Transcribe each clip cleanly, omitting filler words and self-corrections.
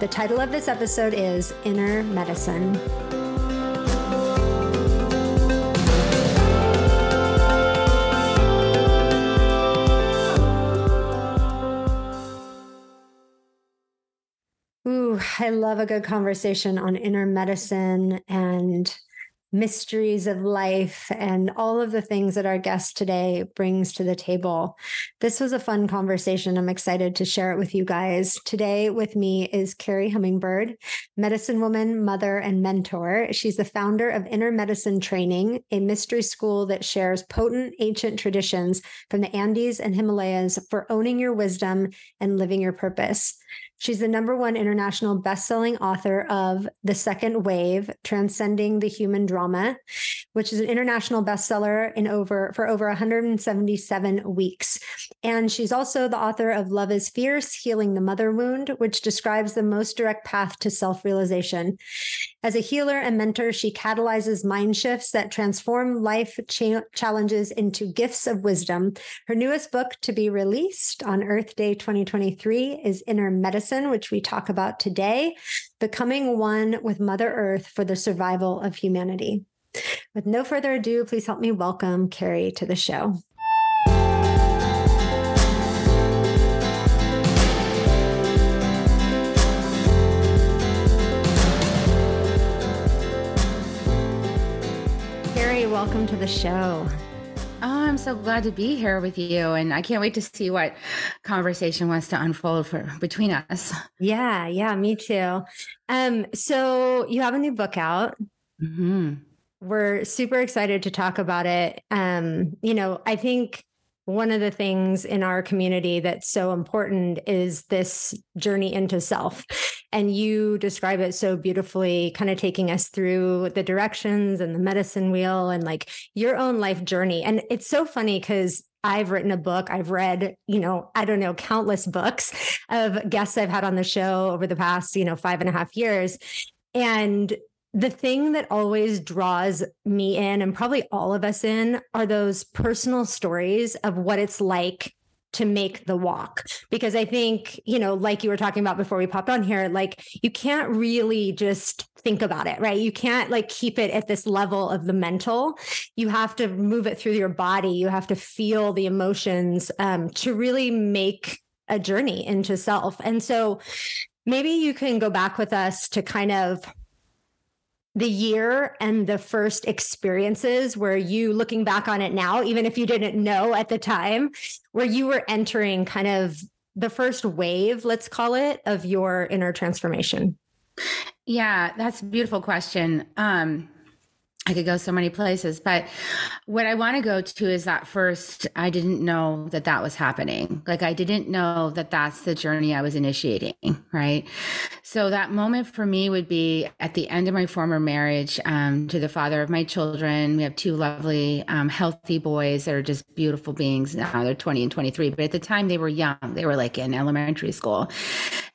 The title of this episode is Inner Medicine. Ooh, I love a good conversation on inner medicine and mysteries of life and all of the things that our guest today brings to the table. This was a fun conversation. I'm excited to share it with you guys. Today with me is Kerri Hummingbird, medicine woman, mother, and mentor. She's the founder of Inner Medicine Training, a mystery school that shares potent ancient traditions from the Andes and Himalayas for owning your wisdom and living your purpose. She's the #1 international best-selling author of The Second Wave, Transcending the Human Drama, which is an international bestseller for over 177 weeks. And she's also the author of Love is Fierce, Healing the Mother Wound, which describes the most direct path to self-realization. As a healer and mentor, she catalyzes mind shifts that transform life challenges into gifts of wisdom. Her newest book to be released on Earth Day 2023 is Inner Medicine, which we talk about today, Becoming One with Mother Earth for the Survival of Humanity. With no further ado, please help me welcome Kerri to the show. Welcome to the show. Oh, I'm so glad to be here with you. And I can't wait to see what conversation wants to unfold between us. Yeah, me too. So you have a new book out. Mm-hmm. We're super excited to talk about it. I think one of the things in our community that's so important is this journey into self. And you describe it so beautifully, kind of taking us through the directions and the medicine wheel and like your own life journey. And it's so funny because I've written a book. I've read, countless books of guests I've had on the show over the past, 5.5 years. And the thing that always draws me in, and probably all of us in, are those personal stories of what it's like to make the walk. Because I think, like you were talking about before we popped on here, like you can't really just think about it, right? You can't keep it at this level of the mental. You have to move it through your body. You have to feel the emotions to really make a journey into self. And so maybe you can go back with us to kind of the year and the first experiences where you, looking back on it now, even if you didn't know at the time, where you were entering kind of the first wave, let's call it, of your inner transformation. Yeah, that's a beautiful question. I could go so many places, but what I want to go to is that first, I didn't know that was happening. I didn't know that that's the journey I was initiating, right? So that moment for me would be at the end of my former marriage to the father of my children. We have two lovely, healthy boys that are just beautiful beings now. They're 20 and 23, but at the time they were young. They were in elementary school.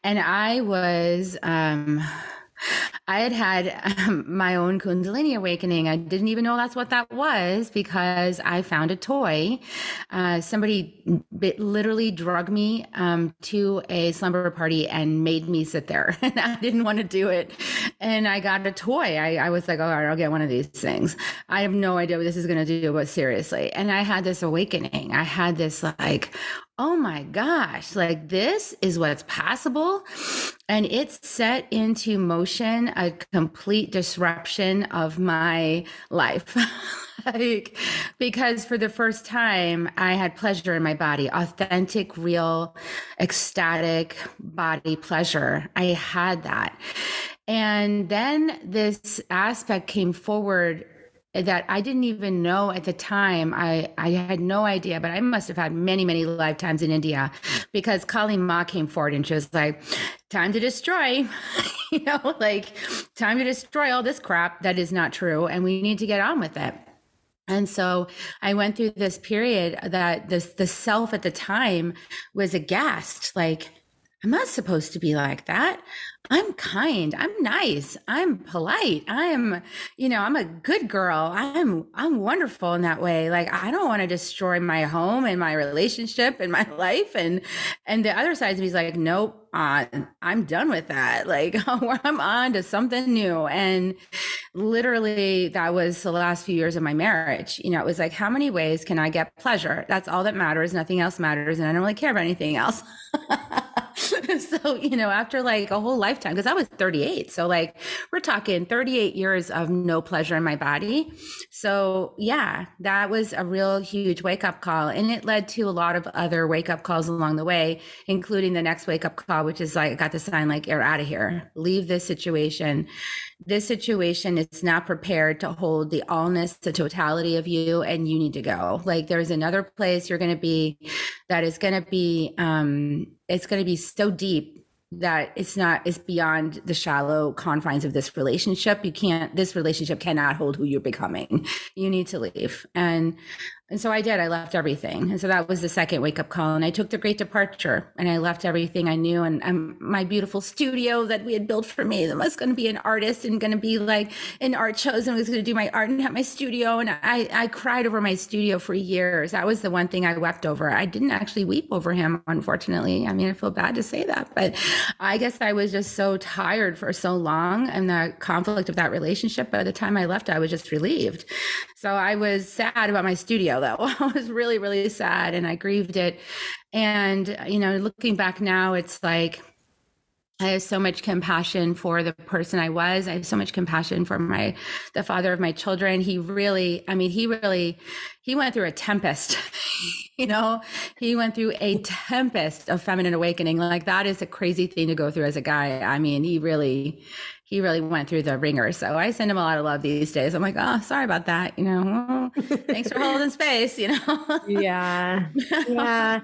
And I was... I had my own Kundalini awakening. I didn't even know that's what that was because I found a toy. Somebody literally drugged me to a slumber party and made me sit there. And I didn't want to do it. And I got a toy. I was like, all right, I'll get one of these things. I have no idea what this is going to do, but seriously. And I had this awakening. I had this oh my gosh, this is what's possible. And it set into motion a complete disruption of my life. Because for the first time I had pleasure in my body, authentic, real, ecstatic body pleasure. I had that. And then this aspect came forward that I didn't even know at the time. I had no idea, but I must have had many, many lifetimes in India because Kali Ma came forward and she was like, time to destroy, you know, like time to destroy all this crap that is not true. And we need to get on with it. And so I went through this period that the self at the time was aghast, like, I'm not supposed to be like that. I'm kind, I'm nice, I'm polite, I'm, you know, I'm a good girl. I'm wonderful in that way. Like, I don't want to destroy my home and my relationship and my life. And the other side of me is like, nope, I'm done with that. Like, I'm on to something new. And literally that was the last few years of my marriage. You know, it was like, how many ways can I get pleasure? That's all that matters. Nothing else matters. And I don't really care about anything else. So, you know, after like a whole lifetime, because I was 38. So like we're talking 38 years of no pleasure in my body. So yeah, that was a real huge wake up call. And it led to a lot of other wake up calls along the way, including the next wake up call, which is like, I got the sign like, you're out of here, leave this situation. This situation is not prepared to hold the allness, the totality of you, and you need to go. Like there's another place you're going to be that is going to be, it's going to be so deep that it's beyond the shallow confines of this relationship. This relationship cannot hold who you're becoming. You need to leave. And so I did, I left everything. And so that was the second wake up call. And I took the great departure and I left everything I knew. And my beautiful studio that we had built for me, that was going to be an artist and going to be like an art shows. And I was going to do my art and have my studio. And I cried over my studio for years. That was the one thing I wept over. I didn't actually weep over him, unfortunately. I mean, I feel bad to say that, but I guess I was just so tired for so long and the conflict of that relationship. By the time I left, I was just relieved. So I was sad about my studio though. I was really, really sad and I grieved it. And, you know, looking back now, it's like, I have so much compassion for the person I was. I have so much compassion for the father of my children. He went through a tempest, you know, he went through a tempest of feminine awakening. Like that is a crazy thing to go through as a guy. I mean, he really went through the ringer. So I send him a lot of love these days. I'm like, oh, sorry about that. You know, thanks for holding space, you know? Yeah. Yeah.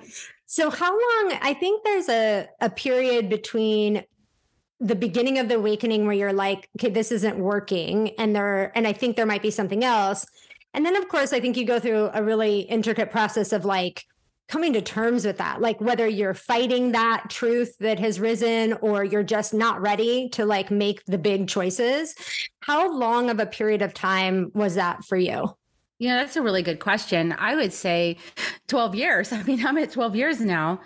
So how long, I think there's a period between the beginning of the awakening where you're like, okay, this isn't working. And I think there might be something else. And then of course, I think you go through a really intricate process of like coming to terms with that, like whether you're fighting that truth that has risen, or you're just not ready to like make the big choices. How long of a period of time was that for you? Yeah, that's a really good question. I would say 12 years. I mean, I'm at 12 years now.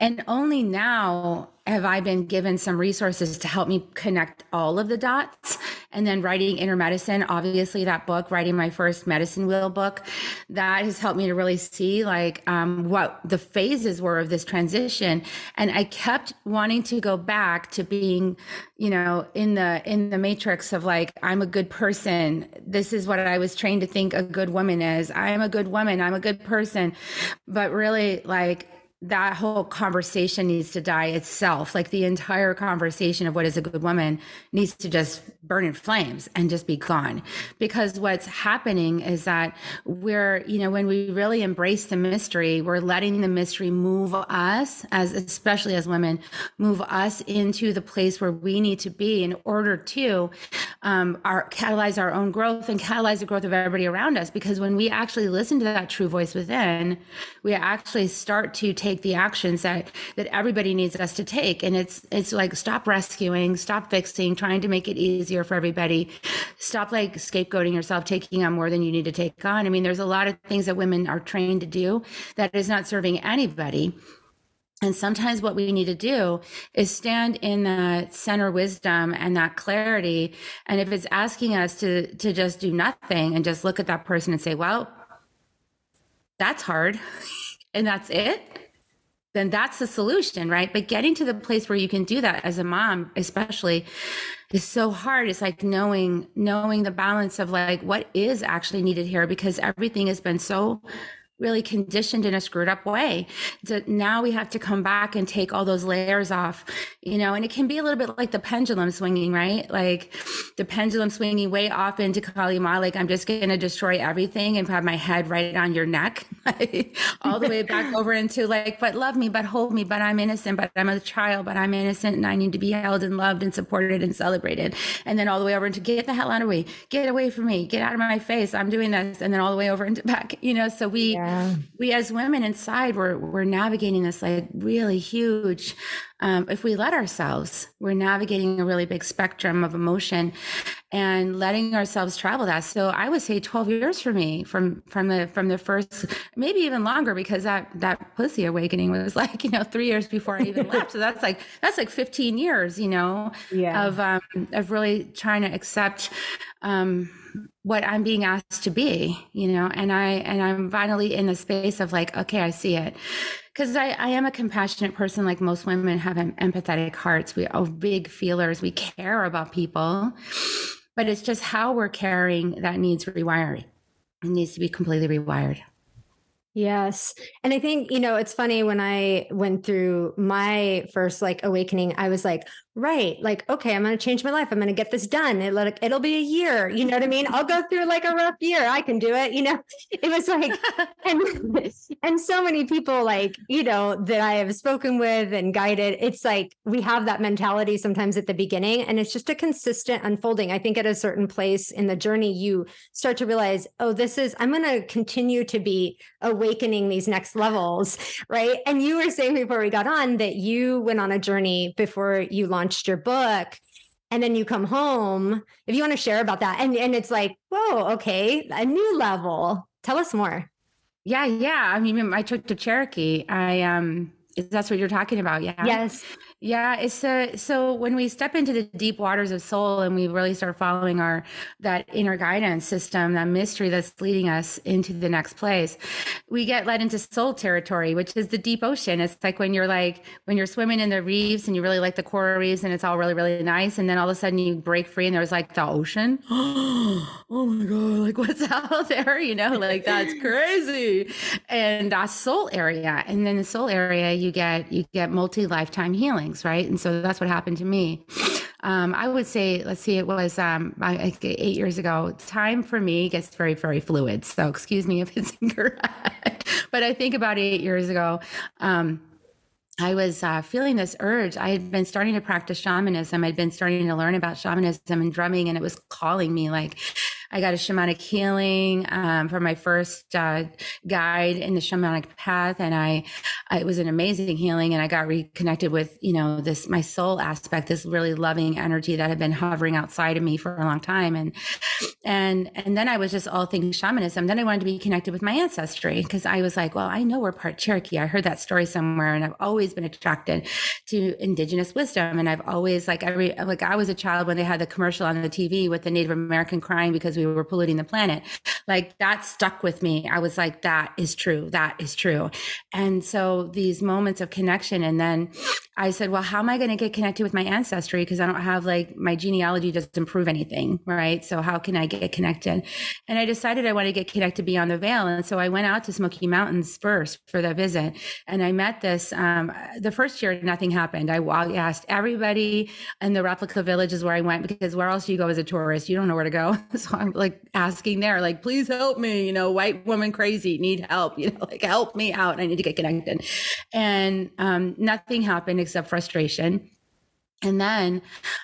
And only now have I been given some resources to help me connect all of the dots. And then writing Inner Medicine, obviously that book, writing my first medicine wheel book, that has helped me to really see like what the phases were of this transition. And I kept wanting to go back to being, you know, in the matrix of like, I'm a good person. This is what I was trained to think a good woman is. I'm a good woman. I'm a good person. But really like, that whole conversation needs to die itself. Like the entire conversation of what is a good woman needs to just burn in flames and just be gone. Because what's happening is that we're, you know, when we really embrace the mystery, we're letting the mystery move us, especially as women, move us into the place where we need to be in order to catalyze our own growth and catalyze the growth of everybody around us. Because when we actually listen to that true voice within, we actually start to take the actions that everybody needs us to take. And it's like, stop rescuing, stop fixing, trying to make it easier for everybody. Stop like scapegoating yourself, taking on more than you need to take on. I mean, there's a lot of things that women are trained to do that is not serving anybody. And sometimes what we need to do is stand in that center wisdom and that clarity. And if it's asking us to just do nothing and just look at that person and say, well, that's hard and that's it, then that's the solution, right? But getting to the place where you can do that as a mom, especially, is so hard. It's like knowing the balance of like what is actually needed here, because everything has been so really conditioned in a screwed up way. So now we have to come back and take all those layers off, you know, and it can be a little bit like the pendulum swinging, right? Like the pendulum swinging way off into Kali Ma, like I'm just going to destroy everything and have my head right on your neck, like, all the way back over into like, but love me, but hold me, but I'm innocent, but I'm a child, but I'm innocent and I need to be held and loved and supported and celebrated. And then all the way over into get the hell out of me, get away from me, get out of my face, I'm doing this. And then all the way over into back, you know, so we as women inside, we're navigating this like really huge, if we let ourselves, we're navigating a really big spectrum of emotion and letting ourselves travel that. So I would say 12 years for me from the first, maybe even longer, because that pussy awakening was like, you know, 3 years before I even left. So that's like 15 years, you know, of really trying to accept, what I'm being asked to be, you know, and I'm finally in the space of like, okay, I see it. Because I am a compassionate person, like most women have empathetic hearts. We are big feelers. We care about people, but it's just how we're caring that needs rewiring. It needs to be completely rewired. Yes. And I think, you know, it's funny when I went through my first like awakening, I was like, right, like, okay, I'm going to change my life. I'm going to get this done. It'll be a year. You know what I mean? I'll go through like a rough year. I can do it. You know, it was like, and so many people like, you know, that I have spoken with and guided, it's like, we have that mentality sometimes at the beginning, and it's just a consistent unfolding. I think at a certain place in the journey, you start to realize, oh, I'm going to continue to be awakening these next levels, right? And you were saying before we got on that you went on a journey before you launched your book, and then you come home. If you want to share about that, and it's like, whoa, okay, a new level. Tell us more. Yeah. I mean, I took to Cherokee. That's what you're talking about. Yeah. Yes. Yeah. So when we step into the deep waters of soul and we really start following that inner guidance system, that mystery that's leading us into the next place, we get led into soul territory, which is the deep ocean. It's like when you're swimming in the reefs and you really like the coral reefs and it's all really, really nice. And then all of a sudden you break free and there's like the ocean. Oh my God. Like what's out there? You know, like that's crazy. And that soul area. And then the soul area, you get multi-lifetime healing. Right. And so that's what happened to me. I would say, let's see, it was 8 years ago. Time for me gets very, very fluid. So excuse me if it's incorrect, but I think about 8 years ago, I was feeling this urge. I had been starting to practice shamanism. I'd been starting to learn about shamanism and drumming, and it was calling me. Like I got a shamanic healing from my first guide in the shamanic path. And it was an amazing healing. And I got reconnected with, you know, this, my soul aspect, this really loving energy that had been hovering outside of me for a long time. And then I was just all thinking shamanism. Then I wanted to be connected with my ancestry, because I was like, well, I know we're part Cherokee. I heard that story somewhere, and I've always been attracted to indigenous wisdom. And I've always like I was a child when they had the commercial on the TV with the Native American crying because we were polluting the planet. Like that stuck with me. I was like, that is true. And so these moments of connection. And then I said, well, how am I going to get connected with my ancestry? Because I don't have, like, my genealogy doesn't prove anything, right? So how can I get connected? And I decided I want to get connected beyond the veil. And so I went out to Smoky Mountains first for the visit. And I met this, the first year, nothing happened. I asked everybody in the replica villages where I went, because where else do you go as a tourist? You don't know where to go. So I'm like asking there, like, please help me, you know, white woman crazy, need help, you know, like help me out. I need to get connected. And nothing happened except frustration. And then,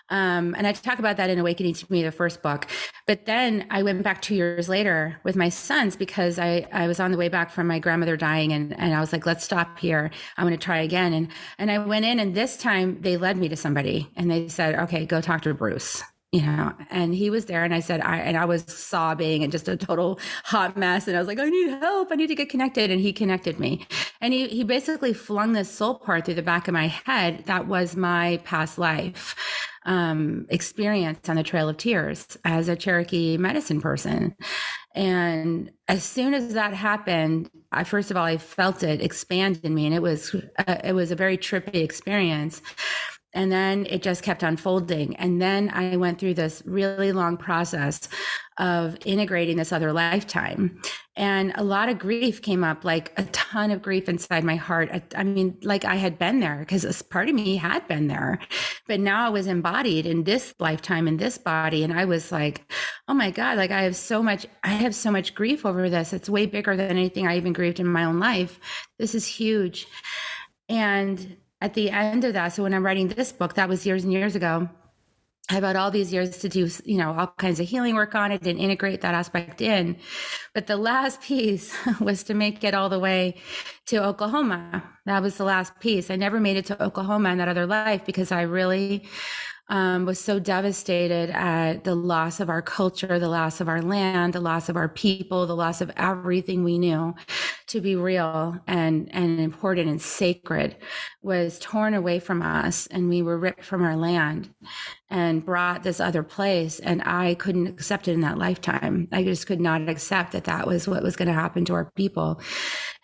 and I talk about that in Awakening to Me, the first book, but then I went back 2 years later with my sons, because I was on the way back from my grandmother dying, and I was like, let's stop here. I'm going to try again. And I went in, and this time they led me to somebody, and they said, okay, go talk to Bruce. You know, and he was there, and I said, I was sobbing and just a total hot mess. And I was like, I need help. I need to get connected. And he connected me. And he basically flung this soul part through the back of my head. That was my past life experience on the Trail of Tears as a Cherokee medicine person. And as soon as that happened, I felt it expand in me, and it was a very trippy experience. And then it just kept unfolding. And then I went through this really long process of integrating this other lifetime. And a lot of grief came up, like a ton of grief inside my heart. I mean, like I had been there because a part of me had been there, but now I was embodied in this lifetime, in this body. And I was like, oh my God, like I have so much grief over this. It's way bigger than anything I even grieved in my own life. This is huge. And at the end of that, so when I'm writing this book, that was years and years ago, I've had all these years to do, you know, all kinds of healing work on it and integrate that aspect in. But the last piece was to make it all the way to Oklahoma. That was the last piece. I never made it to Oklahoma in that other life because I really was so devastated at the loss of our culture, the loss of our land, the loss of our people, the loss of everything we knew to be real and important and sacred was torn away from us, and we were ripped from our land and brought this other place. And I couldn't accept it in that lifetime. I just could not accept that that was what was going to happen to our people.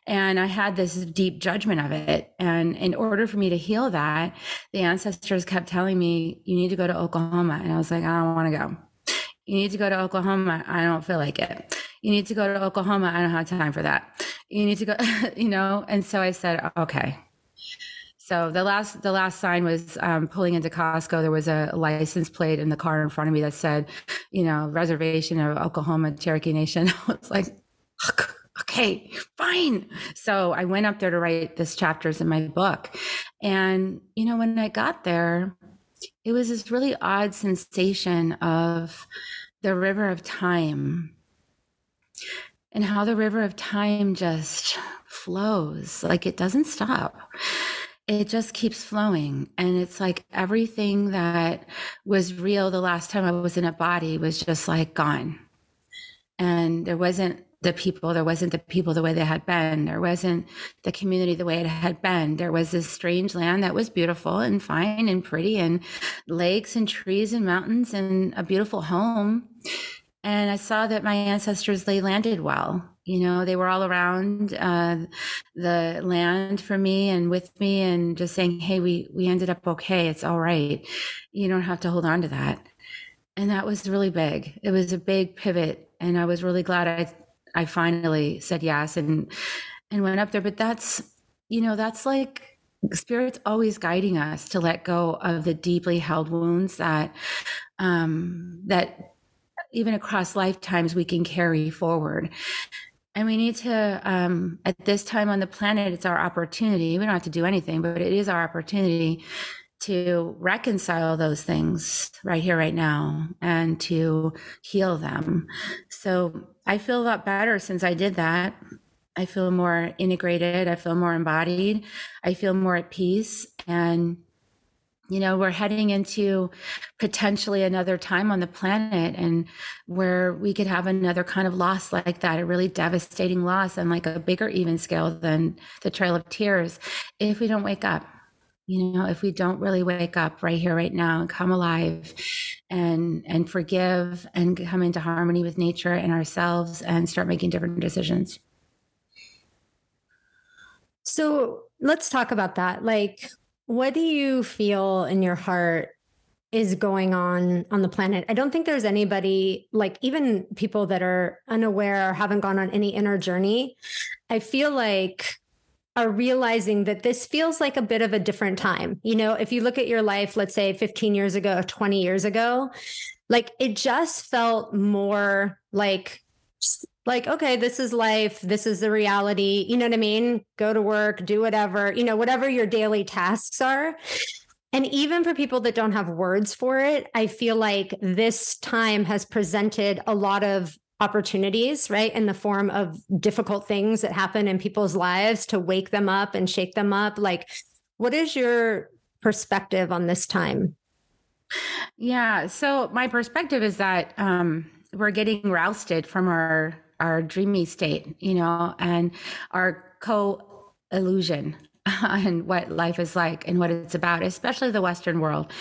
And I had this deep judgment of it. And in order for me to heal that, the ancestors kept telling me, you need to go to Oklahoma. And I was like, I don't want to go. You need to go to Oklahoma. I don't feel like it. You need to go to Oklahoma. I don't have time for that. You need to go, you know? And so I said, okay. So the last sign was pulling into Costco. There was a license plate in the car in front of me that said, you know, reservation of Oklahoma, Cherokee Nation. I was like, okay, fine. So I went up there to write these chapters in my book. And, you know, when I got there, it was this really odd sensation of the river of time and how the river of time just flows. Like it doesn't stop. It just keeps flowing. And it's like everything that was real the last time I was in a body was just like gone. And there wasn't the people the way they had been. There wasn't the community the way it had been. There was this strange land that was beautiful and fine and pretty and lakes and trees and mountains and a beautiful home. And I saw that my ancestors, they landed well. You know, they were all around the land for me and with me and just saying, hey, we ended up okay. It's all right. You don't have to hold on to that. And that was really big. It was a big pivot. And I was really glad I finally said yes and went up there. But that's, you know, that's like spirit's always guiding us to let go of the deeply held wounds that even across lifetimes we can carry forward. And we need to, at this time on the planet, it's our opportunity. We don't have to do anything, but it is our opportunity to reconcile those things right here, right now, and to heal them. So I feel a lot better since I did that. I feel more integrated. I feel more embodied. I feel more at peace. And, you know, we're heading into potentially another time on the planet and where we could have another kind of loss like that, a really devastating loss on like a bigger even scale than the Trail of Tears, if we don't wake up. You know, if we don't really wake up right here, right now, and come alive and forgive and come into harmony with nature and ourselves and start making different decisions. So let's talk about that. Like, what do you feel in your heart is going on the planet? I don't think there's anybody, like even people that are unaware or haven't gone on any inner journey, I feel like are realizing that this feels like a bit of a different time. You know, if you look at your life, let's say 15 years ago, 20 years ago, like it just felt more like, okay, this is life. This is the reality. You know what I mean? Go to work, do whatever, you know, whatever your daily tasks are. And even for people that don't have words for it, I feel like this time has presented a lot of opportunities, right? In the form of difficult things that happen in people's lives to wake them up and shake them up. Like, what is your perspective on this time? Yeah. So my perspective is that we're getting rousted from our dreamy state, you know, and our co-illusion on what life is like and what it's about, especially the Western world.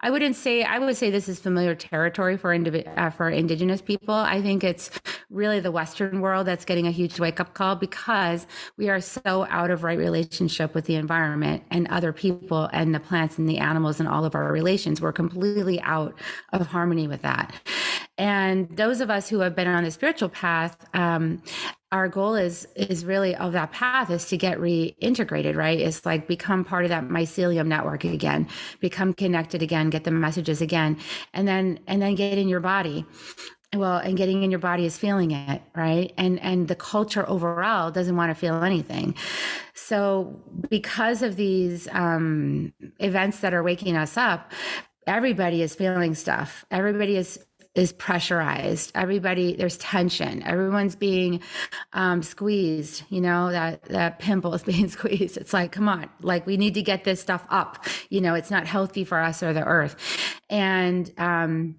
I would say this is familiar territory for indigenous people. I think it's really the Western world that's getting a huge wake up call because we are so out of right relationship with the environment and other people and the plants and the animals and all of our relations. We're completely out of harmony with that. And those of us who have been on the spiritual path, our goal is really of that path is to get reintegrated, right? It's like become part of that mycelium network again, become connected again, get the messages again, and then get in your body. Well, and getting in your body is feeling it, right? And the culture overall doesn't want to feel anything. So because of these events that are waking us up, everybody is feeling stuff. Everybody is pressurized. Everybody, there's tension. Everyone's being squeezed, you know, that pimple is being squeezed. It's like, come on, like we need to get this stuff up. You know, it's not healthy for us or the earth. And,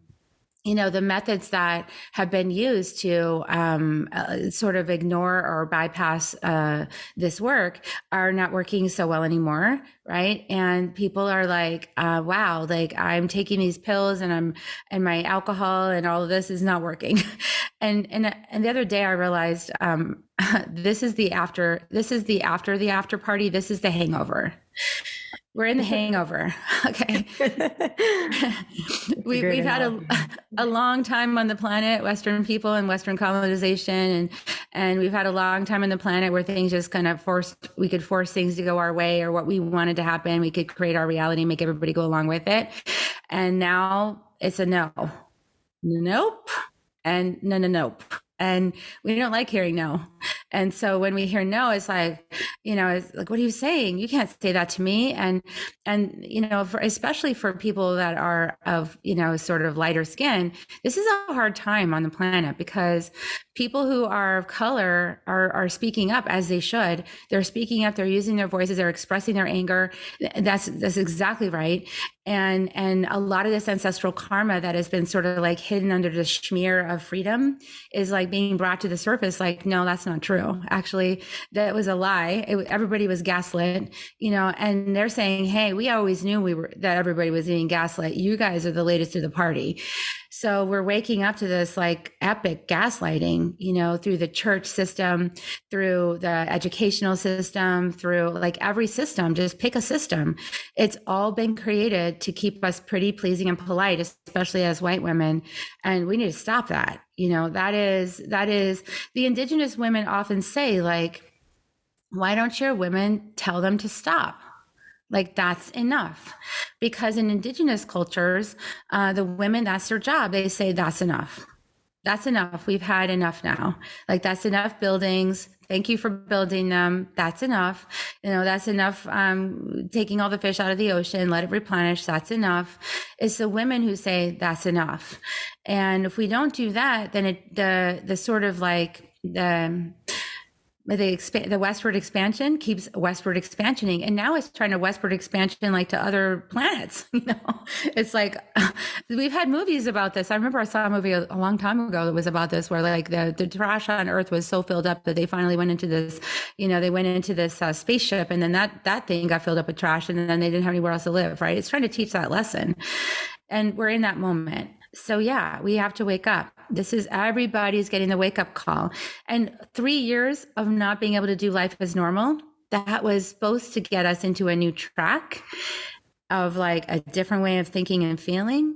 you know, the methods that have been used to sort of ignore or bypass this work are not working so well anymore, right? And people are like, wow, like I'm taking these pills and my alcohol and all of this is not working. And the other day I realized this is the after party. This is the hangover. We're in the hangover. Okay. We've had a long time on the planet, Western people and Western colonization. And we've had a long time on the planet where things just kind of we could force things to go our way or what we wanted to happen. We could create our reality and make everybody go along with it. And now it's a no, nope. And no, nope. And we don't like hearing no. And so when we hear no, it's like, you know, it's like, what are you saying? You can't say that to me. And, you know, especially for people that are of, you know, sort of lighter skin, this is a hard time on the planet because people who are of color are speaking up as they should. They're speaking up, they're using their voices, they're expressing their anger. That's exactly right. And a lot of this ancestral karma that has been sort of like hidden under the smear of freedom is like being brought to the surface. Like, no, that's not true. Actually, that was a lie. Everybody was gaslit, you know, and they're saying, hey, we always knew that everybody was being gaslit. You guys are the latest to the party. So we're waking up to this like epic gaslighting, you know, through the church system, through the educational system, through like every system, just pick a system. It's all been created to keep us pretty, pleasing, and polite, especially as white women. And we need to stop that. You know, that is the indigenous women often say, like, why don't your women tell them to stop? Like, that's enough. Because in indigenous cultures, the women, that's their job. They say, that's enough. That's enough. We've had enough now. Like, that's enough buildings. Thank you for building them. That's enough. You know, that's enough. Taking all the fish out of the ocean, let it replenish. That's enough. It's the women who say that's enough. And if we don't do that, then the westward expansion keeps westward expansioning. And now it's trying to westward expansion like to other planets. You know, it's like we've had movies about this. I remember I saw a movie a long time ago that was about this, where like the trash on Earth was so filled up that they finally went into this, you know, they went into this spaceship, and then that thing got filled up with trash, and then they didn't have anywhere else to live. Right. It's trying to teach that lesson. And we're in that moment. So yeah, we have to wake up. This is everybody's getting the wake up call. And 3 years of not being able to do life as normal, that was supposed to get us into a new track of like a different way of thinking and feeling.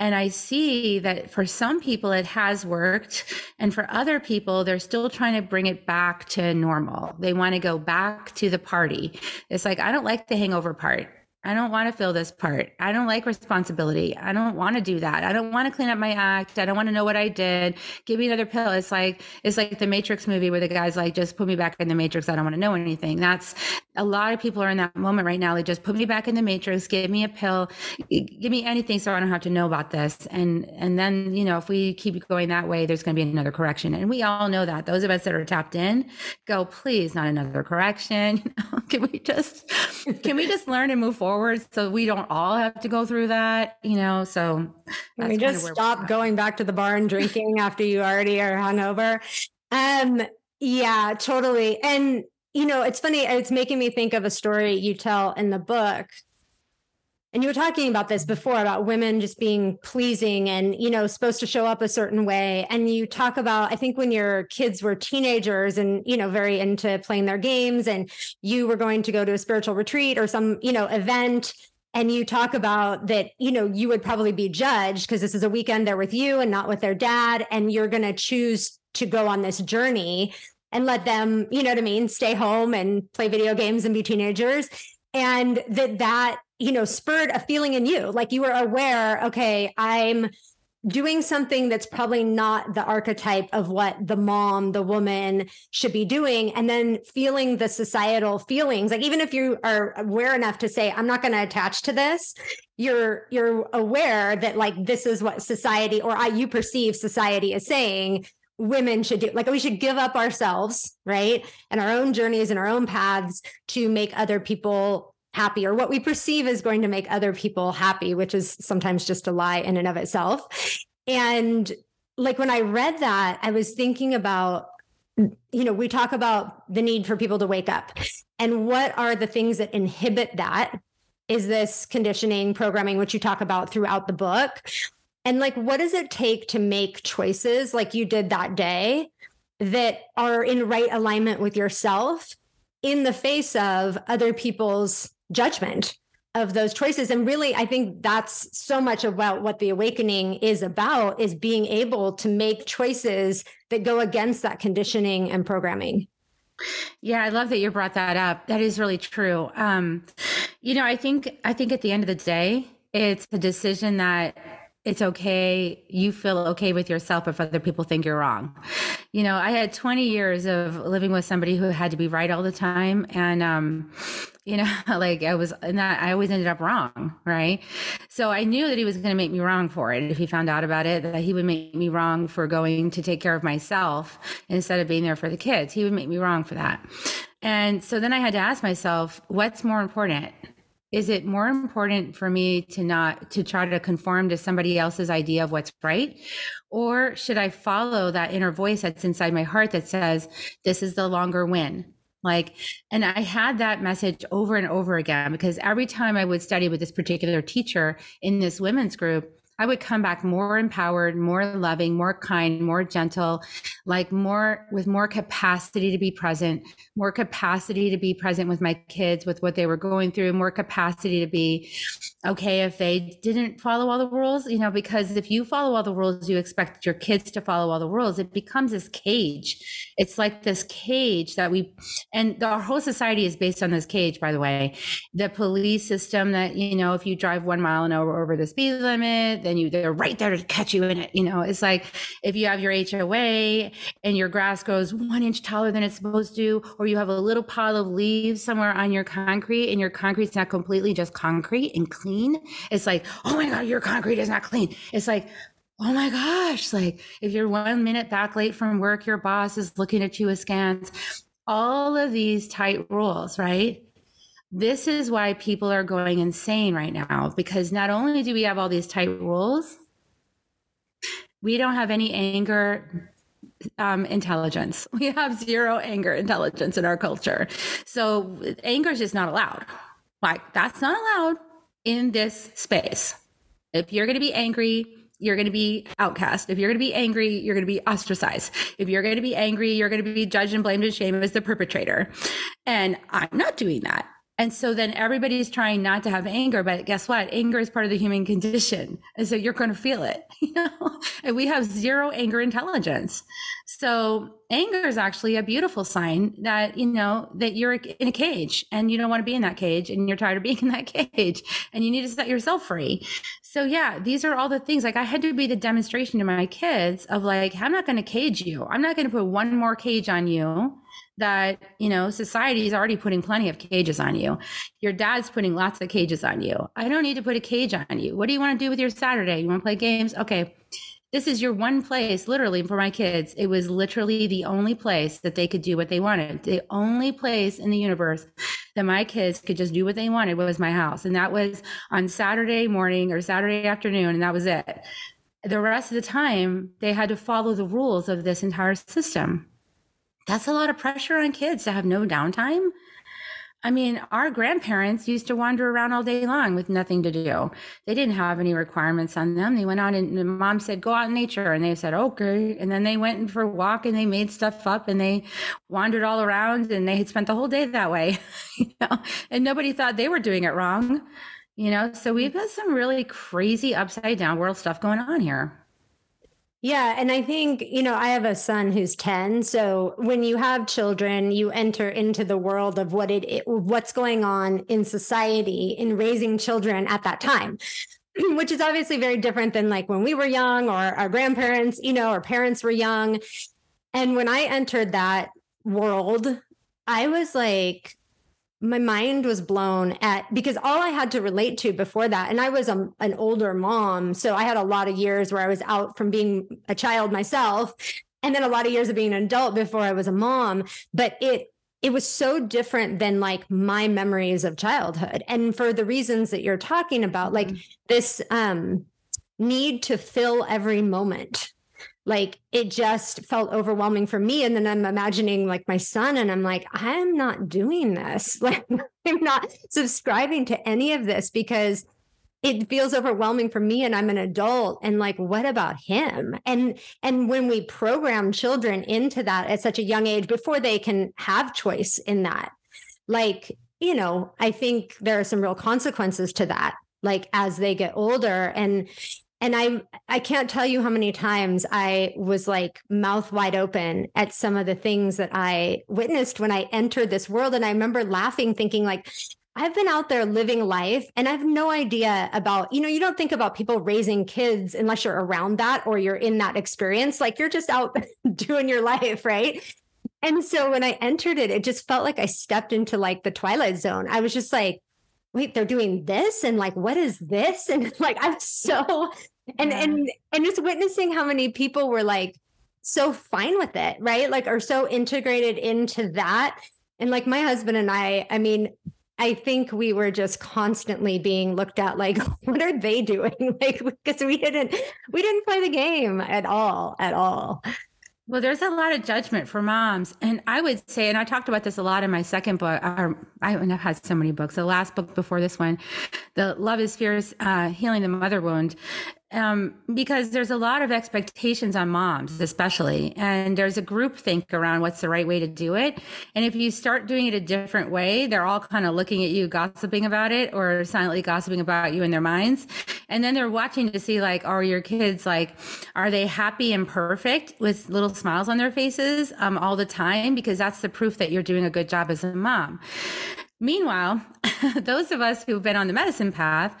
And I see that for some people it has worked. And for other people, they're still trying to bring it back to normal. They want to go back to the party. It's like, I don't like the hangover part. I don't want to feel this part. I don't like responsibility. I don't want to do that. I don't want to clean up my act. I don't want to know what I did. Give me another pill. It's like the Matrix movie where the guy's like, just put me back in the Matrix. I don't want to know anything. That's a lot of people are in that moment right now. Like, just put me back in the Matrix, give me a pill, give me anything so I don't have to know about this. And then, you know, if we keep going that way, there's going to be another correction. And we all know that. Those of us that are tapped in go, please, not another correction. You know, can we just learn and move forward? So we don't all have to go through that, you know, so can we just stop going back to the bar and drinking after you already are hungover? Yeah, totally. And, you know, it's funny. It's making me think of a story you tell in the book. And you were talking about this before about women just being pleasing and, you know, supposed to show up a certain way. And you talk about, I think when your kids were teenagers and, you know, very into playing their games and you were going to go to a spiritual retreat or some, you know, event And you talk about that, you know, you would probably be judged because this is a weekend they're with you and not with their dad. And you're going to choose to go on this journey and let them, you know what I mean, stay home and play video games and be teenagers. And that, you know, spurred a feeling in you, like you were aware, okay, I'm doing something that's probably not the archetype of what the mom, the woman should be doing. And then feeling the societal feelings, like even if you are aware enough to say, I'm not going to attach to this, you're aware that like, this is what society, or you perceive society as saying women should do. Like we should give up ourselves, right? And our own journeys and our own paths to make other people happy, or what we perceive is going to make other people happy, which is sometimes just a lie in and of itself. And like, when I read that, I was thinking about, you know, we talk about the need for people to wake up, and what are the things that inhibit that? Is this conditioning, programming, which you talk about throughout the book? And like, what does it take to make choices like you did that day that are in right alignment with yourself in the face of other people's judgment of those choices? And really, I think that's so much about what the awakening is about, is being able to make choices that go against that conditioning and programming. Yeah, I love that you brought that up. That is really true. You know, I think at the end of the day, it's a decision that it's okay. You feel okay with yourself if other people think you're wrong. You know, I had 20 years of living with somebody who had to be right all the time. And, you know, like I always ended up wrong. Right. So I knew that he was going to make me wrong for it. If he found out about it, that he would make me wrong for going to take care of myself instead of being there for the kids. He would make me wrong for that. And so then I had to ask myself, what's more important? Is it more important for me to try to conform to somebody else's idea of what's right? Or should I follow that inner voice that's inside my heart that says, this is the longer win? Like, and I had that message over and over again, because every time I would study with this particular teacher in this women's group, I would come back more empowered, more loving, more kind, more gentle, like more with more capacity to be present, more capacity to be present with my kids, with what they were going through, more capacity to be okay if they didn't follow all the rules, you know, because if you follow all the rules, you expect your kids to follow all the rules. It becomes this cage. It's like this cage that our whole society is based on this cage, by the way. The police system that, you know, if you drive 1 mile an hour over the speed limit, they're right there to catch you in it. You know, it's like if you have your HOA and your grass goes 1 inch taller than it's supposed to, or you have a little pile of leaves somewhere on your concrete and your concrete's not completely just concrete and clean. It's like, oh my God, your concrete is not clean. It's like, oh my gosh, like if you're 1 minute back late from work, your boss is looking at you askance. All of these tight rules, right? This is why people are going insane right now, because not only do we have all these tight rules, we don't have any anger intelligence. We have zero anger intelligence in our culture. So anger is just not allowed. Like that's not allowed in this space. If you're going to be angry, you're going to be outcast. If you're going to be angry, you're going to be ostracized. If you're going to be angry, you're going to be judged and blamed and shamed as the perpetrator. And I'm not doing that. And so then everybody's trying not to have anger, but guess what? Anger is part of the human condition. And so you're going to feel it, you know, and we have zero anger intelligence. So anger is actually a beautiful sign that, you know, that you're in a cage and you don't want to be in that cage and you're tired of being in that cage and you need to set yourself free. So yeah, these are all the things. Like I had to be the demonstration to my kids of like, I'm not going to cage you. I'm not going to put one more cage on you. That, you know, society is already putting plenty of cages on you. Your dad's putting lots of cages on you. I don't need to put a cage on you. What do you want to do with your Saturday? You want to play games? Okay. This is your one place, literally, for my kids. It was literally the only place that they could do what they wanted. The only place in the universe that my kids could just do what they wanted was my house. And that was on Saturday morning or Saturday afternoon. And that was it. The rest of the time, they had to follow the rules of this entire system. That's a lot of pressure on kids to have no downtime. I mean, our grandparents used to wander around all day long with nothing to do. They didn't have any requirements on them. They went out and mom said, go out in nature. And they said, okay. And then they went for a walk and they made stuff up and they wandered all around and they had spent the whole day that way. You know? And nobody thought they were doing it wrong. You know, so we've got some really crazy upside down world stuff going on here. Yeah. And I think, you know, I have a son who's 10. So when you have children, you enter into the world of what's going on in society in raising children at that time, which is obviously very different than like when we were young or our grandparents, you know, our parents were young. And when I entered that world, I was like, my mind was blown at, because all I had to relate to before that, and I was an older mom. So I had a lot of years where I was out from being a child myself, and then a lot of years of being an adult before I was a mom. But it was so different than like my memories of childhood. And for the reasons that you're talking about, like this need to fill every moment. Like it just felt overwhelming for me. And then I'm imagining like my son and I'm like, I'm not doing this. Like I'm not subscribing to any of this because it feels overwhelming for me and I'm an adult. And like, what about him? And when we program children into that at such a young age before they can have choice in that, like, you know, I think there are some real consequences to that, like as they get older. And I can't tell you how many times I was like mouth wide open at some of the things that I witnessed when I entered this world. And I remember laughing, thinking like, I've been out there living life and I have no idea about, you know, you don't think about people raising kids unless you're around that or you're in that experience. Like you're just out doing your life, right? And so when I entered it, it just felt like I stepped into like the Twilight Zone. I was just like, wait, they're doing this? And like, what is this? And like, I'm so, and just witnessing how many people were like, so fine with it, right? Like, are so integrated into that. And like my husband and I mean, I think we were just constantly being looked at like, what are they doing? Like, because we didn't play the game at all. Well, there's a lot of judgment for moms. And I would say, and I talked about this a lot in my second book, I've had so many books, the last book before this one, the Love is Fierce, Healing the Mother Wound, because there's a lot of expectations on moms, especially. And there's a groupthink around what's the right way to do it. And if you start doing it a different way, they're all kind of looking at you, gossiping about it, or silently gossiping about you in their minds. And then they're watching to see like, are your kids like, are they happy and perfect with little smiles on their faces all the time? Because that's the proof that you're doing a good job as a mom. Meanwhile, those of us who've been on the medicine path,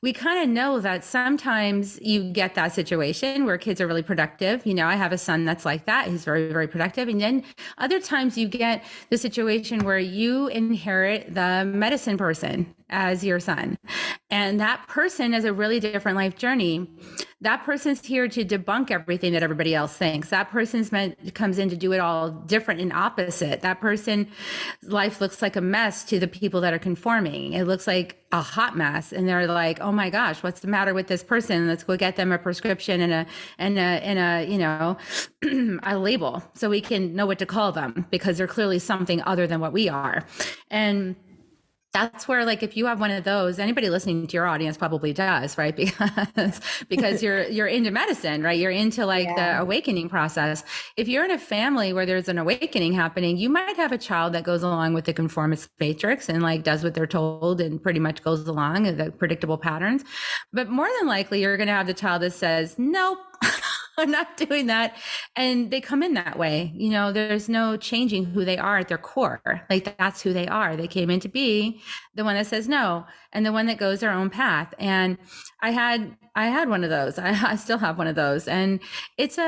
we kind of know that sometimes you get that situation where kids are really productive. You know, I have a son that's like that. He's very, very productive. And then other times you get the situation where you inherit the medicine person as your son. And that person has a really different life journey. That person's here to debunk everything that everybody else thinks. That person's comes in to do it all different and opposite. That person's life looks like a mess to the people that are conforming. It looks like a hot mess. And they're like, oh my gosh, what's the matter with this person? Let's go get them a prescription and a you know, a label so we can know what to call them because they're clearly something other than what we are. And that's where, like, if you have one of those, anybody listening to your audience probably does, right? Because you're into medicine, right? You're into like the awakening process. If you're in a family where there's an awakening happening, you might have a child that goes along with the conformist matrix and like does what they're told and pretty much goes along in the predictable patterns. But more than likely, you're going to have the child that says, nope. I'm not doing that. And they come in that way. You know, there's no changing who they are at their core. Like that's who they are. They came in to be the one that says no and the one that goes their own path. And I had one of those. I still have one of those. And it's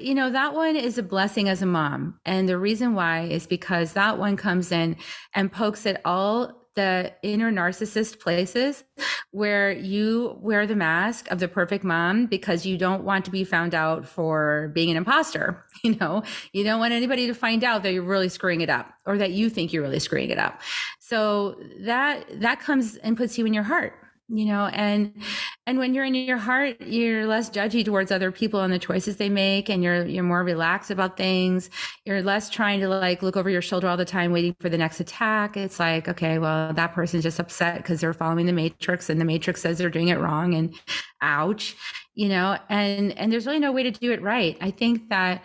you know, that one is a blessing as a mom. And the reason why is because that one comes in and pokes at all the inner narcissist places where you wear the mask of the perfect mom because you don't want to be found out for being an imposter. You know, you don't want anybody to find out that you're really screwing it up or that you think you're really screwing it up. So that comes and puts you in your heart, you know, and when you're in your heart, you're less judgy towards other people and the choices they make. And you're more relaxed about things. You're less trying to like look over your shoulder all the time, waiting for the next attack. It's like, okay, well, that person's just upset because they're following the matrix and the matrix says they're doing it wrong. And ouch, you know, and there's really no way to do it right. I think that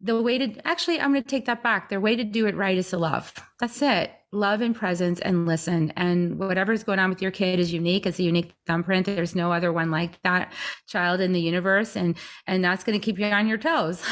the way to, actually, I'm going to take that back. Their way to do it right is to love. That's it. Love and presence and listen. And whatever's going on with your kid is unique. It's a unique thumbprint. There's no other one like that child in the universe. And that's going to keep you on your toes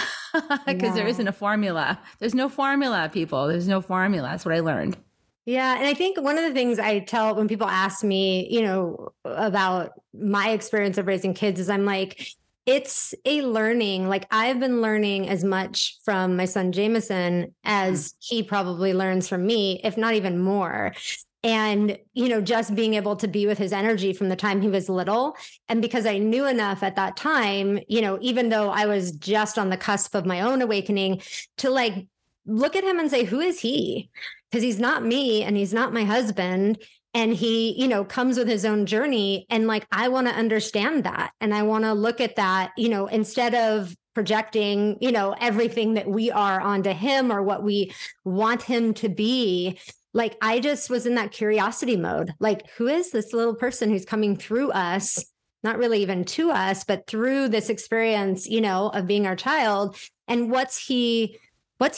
because there isn't a formula. There's no formula, people. There's no formula. That's what I learned. Yeah. And I think one of the things I tell when people ask me, you know, about my experience of raising kids is I'm like, it's a learning. Like I've been learning as much from my son Jameson as he probably learns from me, if not even more. And, you know, just being able to be with his energy from the time he was little. And because I knew enough at that time, you know, even though I was just on the cusp of my own awakening, to like look at him and say, who is he? Because he's not me and he's not my husband. And he, you know, comes with his own journey. And like, I want to understand that. And I want to look at that, you know, instead of projecting, you know, everything that we are onto him or what we want him to be. Like, I just was in that curiosity mode. Like, who is this little person who's coming through us? Not really even to us, but through this experience, you know, of being our child. And what's he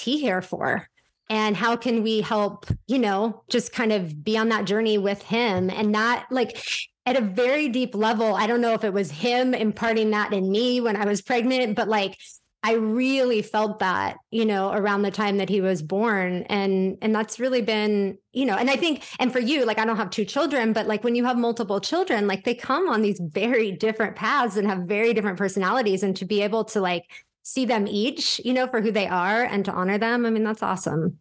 here for? And how can we help, you know, just kind of be on that journey with him and not like at a very deep level. I don't know if it was him imparting that in me when I was pregnant, but like, I really felt that, you know, around the time that he was born. And that's really been, you know, and I think, and for you, like, I don't have two children, but like when you have multiple children, like they come on these very different paths and have very different personalities, and to be able to like see them each, you know, for who they are and to honor them. I mean, that's awesome.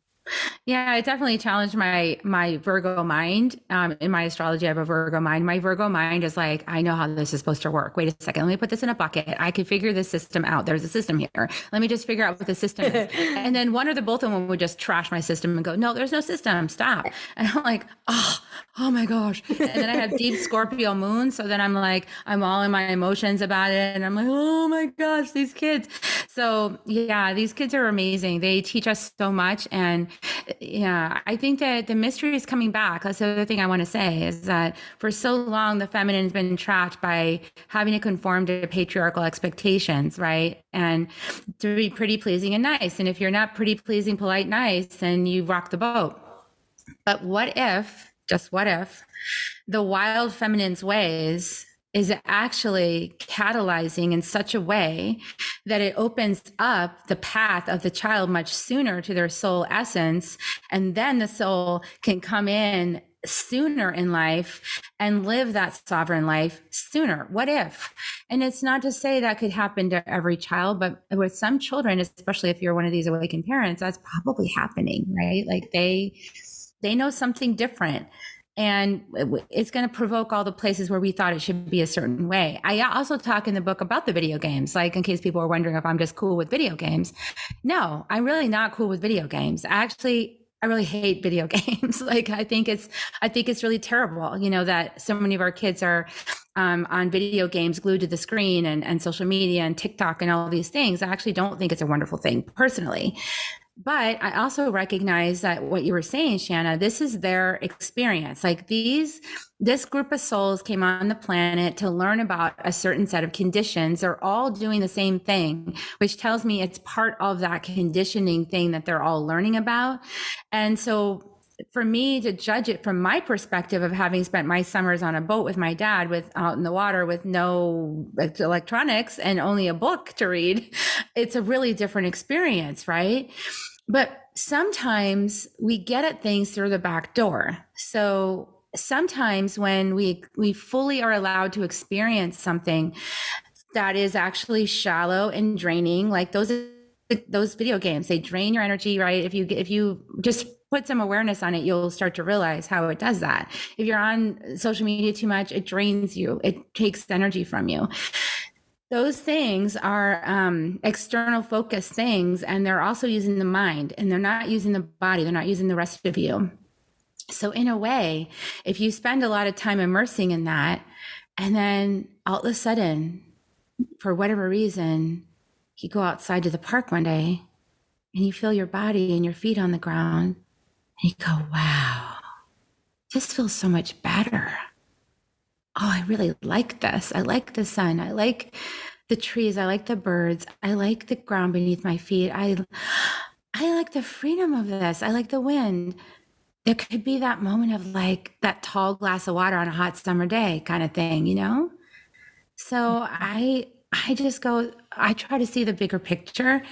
Yeah, it definitely challenged my Virgo mind. In my astrology, I have a Virgo mind. My Virgo mind is like, I know how this is supposed to work. Wait a second. Let me put this in a bucket. I can figure this system out. There's a system here. Let me just figure out what the system is. And then one or the both of them would just trash my system and go, no, there's no system. Stop. And I'm like, oh my gosh. And then I have deep Scorpio moon. So then I'm like, I'm all in my emotions about it. And I'm like, oh my gosh, these kids. So yeah, these kids are amazing. They teach us so much. And yeah, I think that the mystery is coming back. That's the other thing I want to say is that for so long, the feminine has been trapped by having to conform to patriarchal expectations, right? And to be pretty, pleasing, and nice. And if you're not pretty, pleasing, polite, nice, then you rock the boat. But what if, just what if, the wild feminine's ways is actually catalyzing in such a way that it opens up the path of the child much sooner to their soul essence. And then the soul can come in sooner in life and live that sovereign life sooner. What if? And it's not to say that could happen to every child, but with some children, especially if you're one of these awakened parents, that's probably happening, right? Like they know something different. And it's going to provoke all the places where we thought it should be a certain way. I also talk in the book about the video games, like in case people are wondering if I'm just cool with video games. No, I'm really not cool with video games. I really hate video games. Like, I think it's really terrible, you know, that so many of our kids are on video games, glued to the screen and social media and TikTok and all these things. I actually don't think it's a wonderful thing personally. But I also recognize that what you were saying, Shanna, this is their experience. Like this group of souls came on the planet to learn about a certain set of conditions. They're all doing the same thing, which tells me it's part of that conditioning thing that they're all learning about. And so for me to judge it from my perspective of having spent my summers on a boat with my dad out in the water with no electronics and only a book to read, it's a really different experience, right? But sometimes we get at things through the back door. So sometimes when we fully are allowed to experience something that is actually shallow and draining, like those video games, they drain your energy, right? If you just put some awareness on it, you'll start to realize how it does that. If you're on social media too much, it drains you. It takes energy from you. Those things are external focus things, and they're also using the mind, and they're not using the body. They're not using the rest of you. So in a way, if you spend a lot of time immersing in that, and then all of a sudden, for whatever reason, you go outside to the park one day and you feel your body and your feet on the ground, and you go, wow, this feels so much better. Oh, I I really like this. I like the sun. I like the trees. I like the birds. I like the ground beneath my feet. I like the freedom of this. I like the wind. There could be that moment of like that tall glass of water on a hot summer day kind of thing, you know? So I just go, I try to see the bigger picture.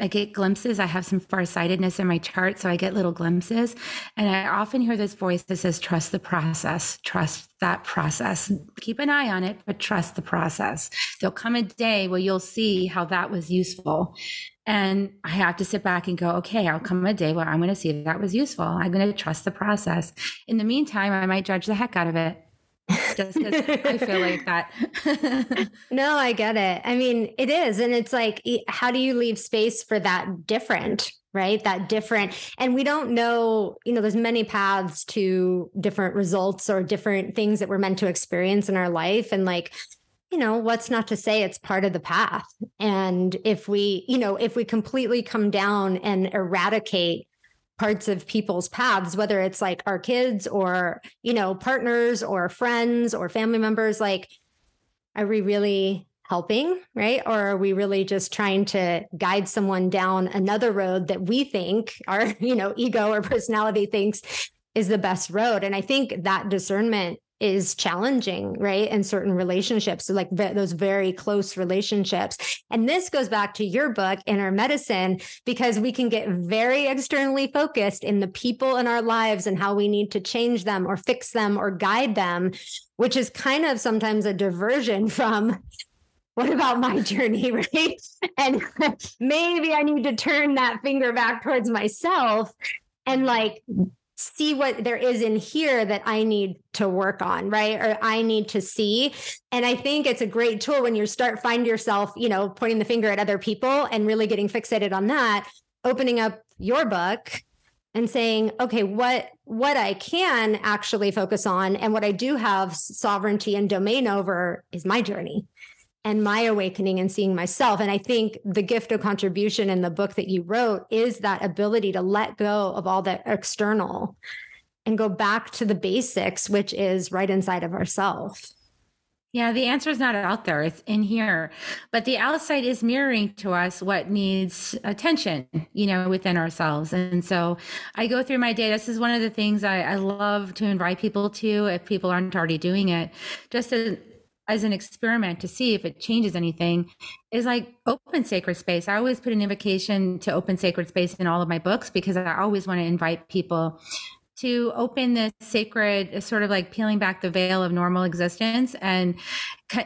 I get glimpses. I have some farsightedness in my chart, so I get little glimpses. And I often hear this voice that says, trust the process, trust that process. Keep an eye on it, but trust the process. There'll come a day where you'll see how that was useful. And I have to sit back and go, okay, I'll come a day where I'm going to see that was useful. I'm going to trust the process. In the meantime, I might judge the heck out of it. Just because I feel like that. No, I get it. I mean, it is. And it's like, how do you leave space for that different, right? That different. And we don't know, you know, there's many paths to different results or different things that we're meant to experience in our life. And like, you know, what's not to say it's part of the path. And if we, you know, if we completely come down and eradicate parts of people's paths, whether it's like our kids or, you know, partners or friends or family members, like, are we really helping, right? Or are we really just trying to guide someone down another road that we think our, you know, ego or personality thinks is the best road? And I think that discernment is challenging, right? In certain relationships, so like those very close relationships. And this goes back to your book, Inner Medicine, because we can get very externally focused in the people in our lives and how we need to change them or fix them or guide them, which is kind of sometimes a diversion from what about my journey, right? And maybe I need to turn that finger back towards myself and like see what there is in here that I need to work on, right? Or I need to see. And I think it's a great tool when you find yourself, you know, pointing the finger at other people and really getting fixated on that, opening up your book and saying, okay, what I can actually focus on and what I do have sovereignty and domain over is my journey and my awakening and seeing myself. And I think the gift of contribution in the book that you wrote is that ability to let go of all the external and go back to the basics, which is right inside of ourselves. Yeah, the answer is not out there. It's in here. But the outside is mirroring to us what needs attention, you know, within ourselves. And so I go through my day. This is one of the things I love to invite people to, if people aren't already doing it, just as an experiment to see if it changes anything, is like open sacred space. I always put an invocation to open sacred space in all of my books because I always want to invite people to open this sacred, sort of like peeling back the veil of normal existence and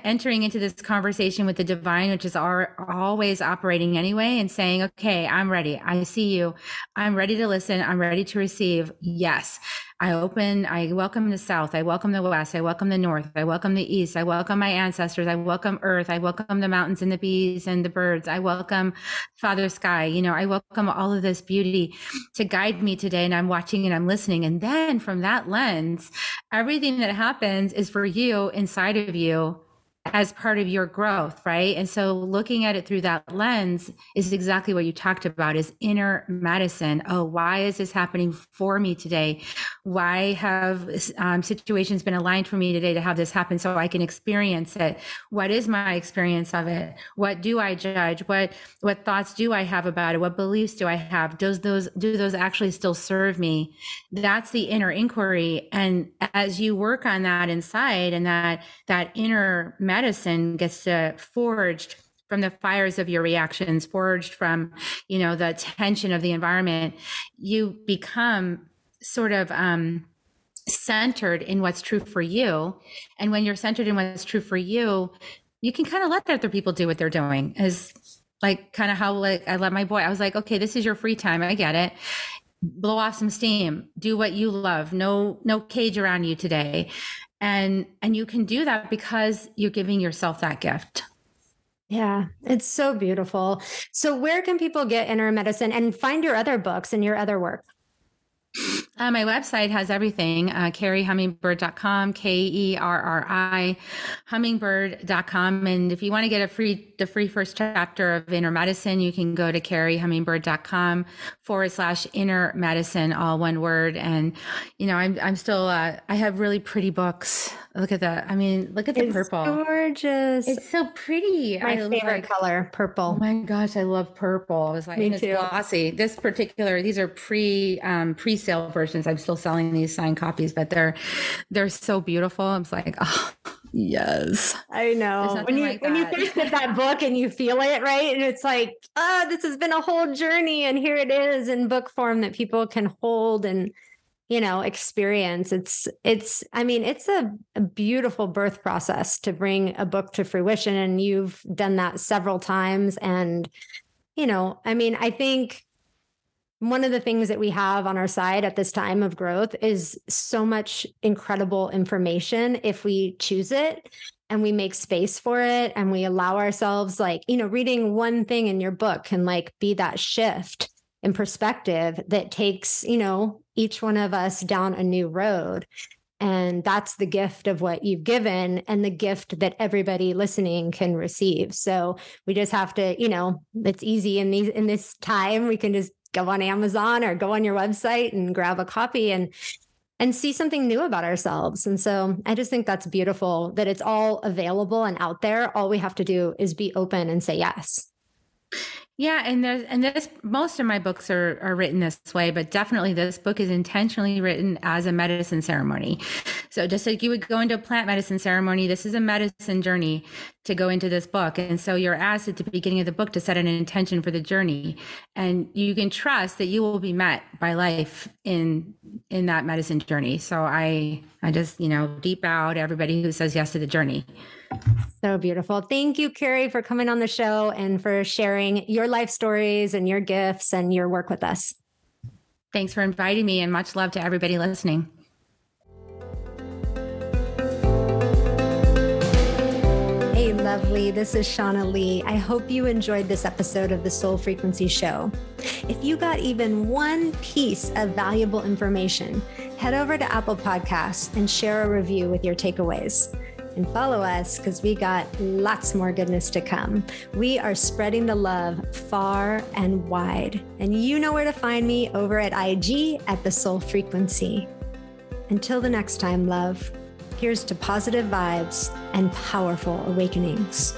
entering into this conversation with the divine, which is always operating anyway, and saying, okay, I'm ready. I see you. I'm ready to listen. I'm ready to receive. Yes. I welcome the South. I welcome the West. I welcome the North. I welcome the East. I welcome my ancestors. I welcome Earth. I welcome the mountains and the bees and the birds. I welcome Father Sky. You know, I welcome all of this beauty to guide me today. And I'm watching and I'm listening. And then from that lens, everything that happens is for you inside of you as part of your growth, right? And so looking at it through that lens is exactly what you talked about, is inner medicine. Oh, why is this happening for me today? Why have situations been aligned for me today to have this happen so I can experience it? What is my experience of it? What do I judge? What thoughts do I have about it? What beliefs do I have? Do those actually still serve me? That's the inner inquiry. And as you work on that inside and that inner medicine gets forged from the fires of your reactions, forged from, you know, the tension of the environment, you become sort of centered in what's true for you. And when you're centered in what's true for you, you can kind of let the other people do what they're doing, is like kind of how like I let my boy, I was like, okay, this is your free time. I get it. Blow off some steam, do what you love. No cage around you today. And you can do that because you're giving yourself that gift. Yeah, it's so beautiful. So where can people get Inner Medicine and find your other books and your other work? My website has everything, KerriHummingbird.com, Kerri, Hummingbird.com. And if you want to get the free first chapter of Inner Medicine, you can go to KerriHummingbird.com / Inner Medicine, all one word. And, you know, I'm still, I have really pretty books. Look at that. I mean, look at the purple. It's gorgeous. It's so pretty. My favorite color, purple. Oh my gosh, I love purple. I was like, it's glossy. This particular, these are pre-sale versions. I'm still selling these signed copies, but they're so beautiful. I was like, oh yes. I know. When you first get that book and you feel it, right? And it's like, oh, this has been a whole journey and here it is in book form that people can hold and, you know, experience. It's, I mean, it's a beautiful birth process to bring a book to fruition. And you've done that several times. And, you know, I mean, I think one of the things that we have on our side at this time of growth is so much incredible information if we choose it and we make space for it and we allow ourselves, like, you know, reading one thing in your book can like be that shift in perspective that takes, you know, each one of us down a new road. And that's the gift of what you've given and the gift that everybody listening can receive. So we just have to, you know, it's easy in this time. We can just go on Amazon or go on your website and grab a copy and see something new about ourselves. And so I just think that's beautiful that it's all available and out there. All we have to do is be open and say yes. Yeah. And most of my books are written this way, but definitely this book is intentionally written as a medicine ceremony. So just like you would go into a plant medicine ceremony, this is a medicine journey to go into this book. And so you're asked at the beginning of the book to set an intention for the journey, and you can trust that you will be met by life in that medicine journey. So I just, you know, deep out everybody who says yes to the journey. So beautiful. Thank you, Kerri, for coming on the show and for sharing your life stories and your gifts and your work with us. Thanks for inviting me, and much love to everybody listening. Hey, lovely. This is Shauna Lee. I hope you enjoyed this episode of the Soul Frequency Show. If you got even one piece of valuable information, head over to Apple Podcasts and share a review with your takeaways. And follow us, because we got lots more goodness to come. We are spreading the love far and wide. And you know where to find me over at IG at The Soul Frequency. Until the next time, love. Here's to positive vibes and powerful awakenings.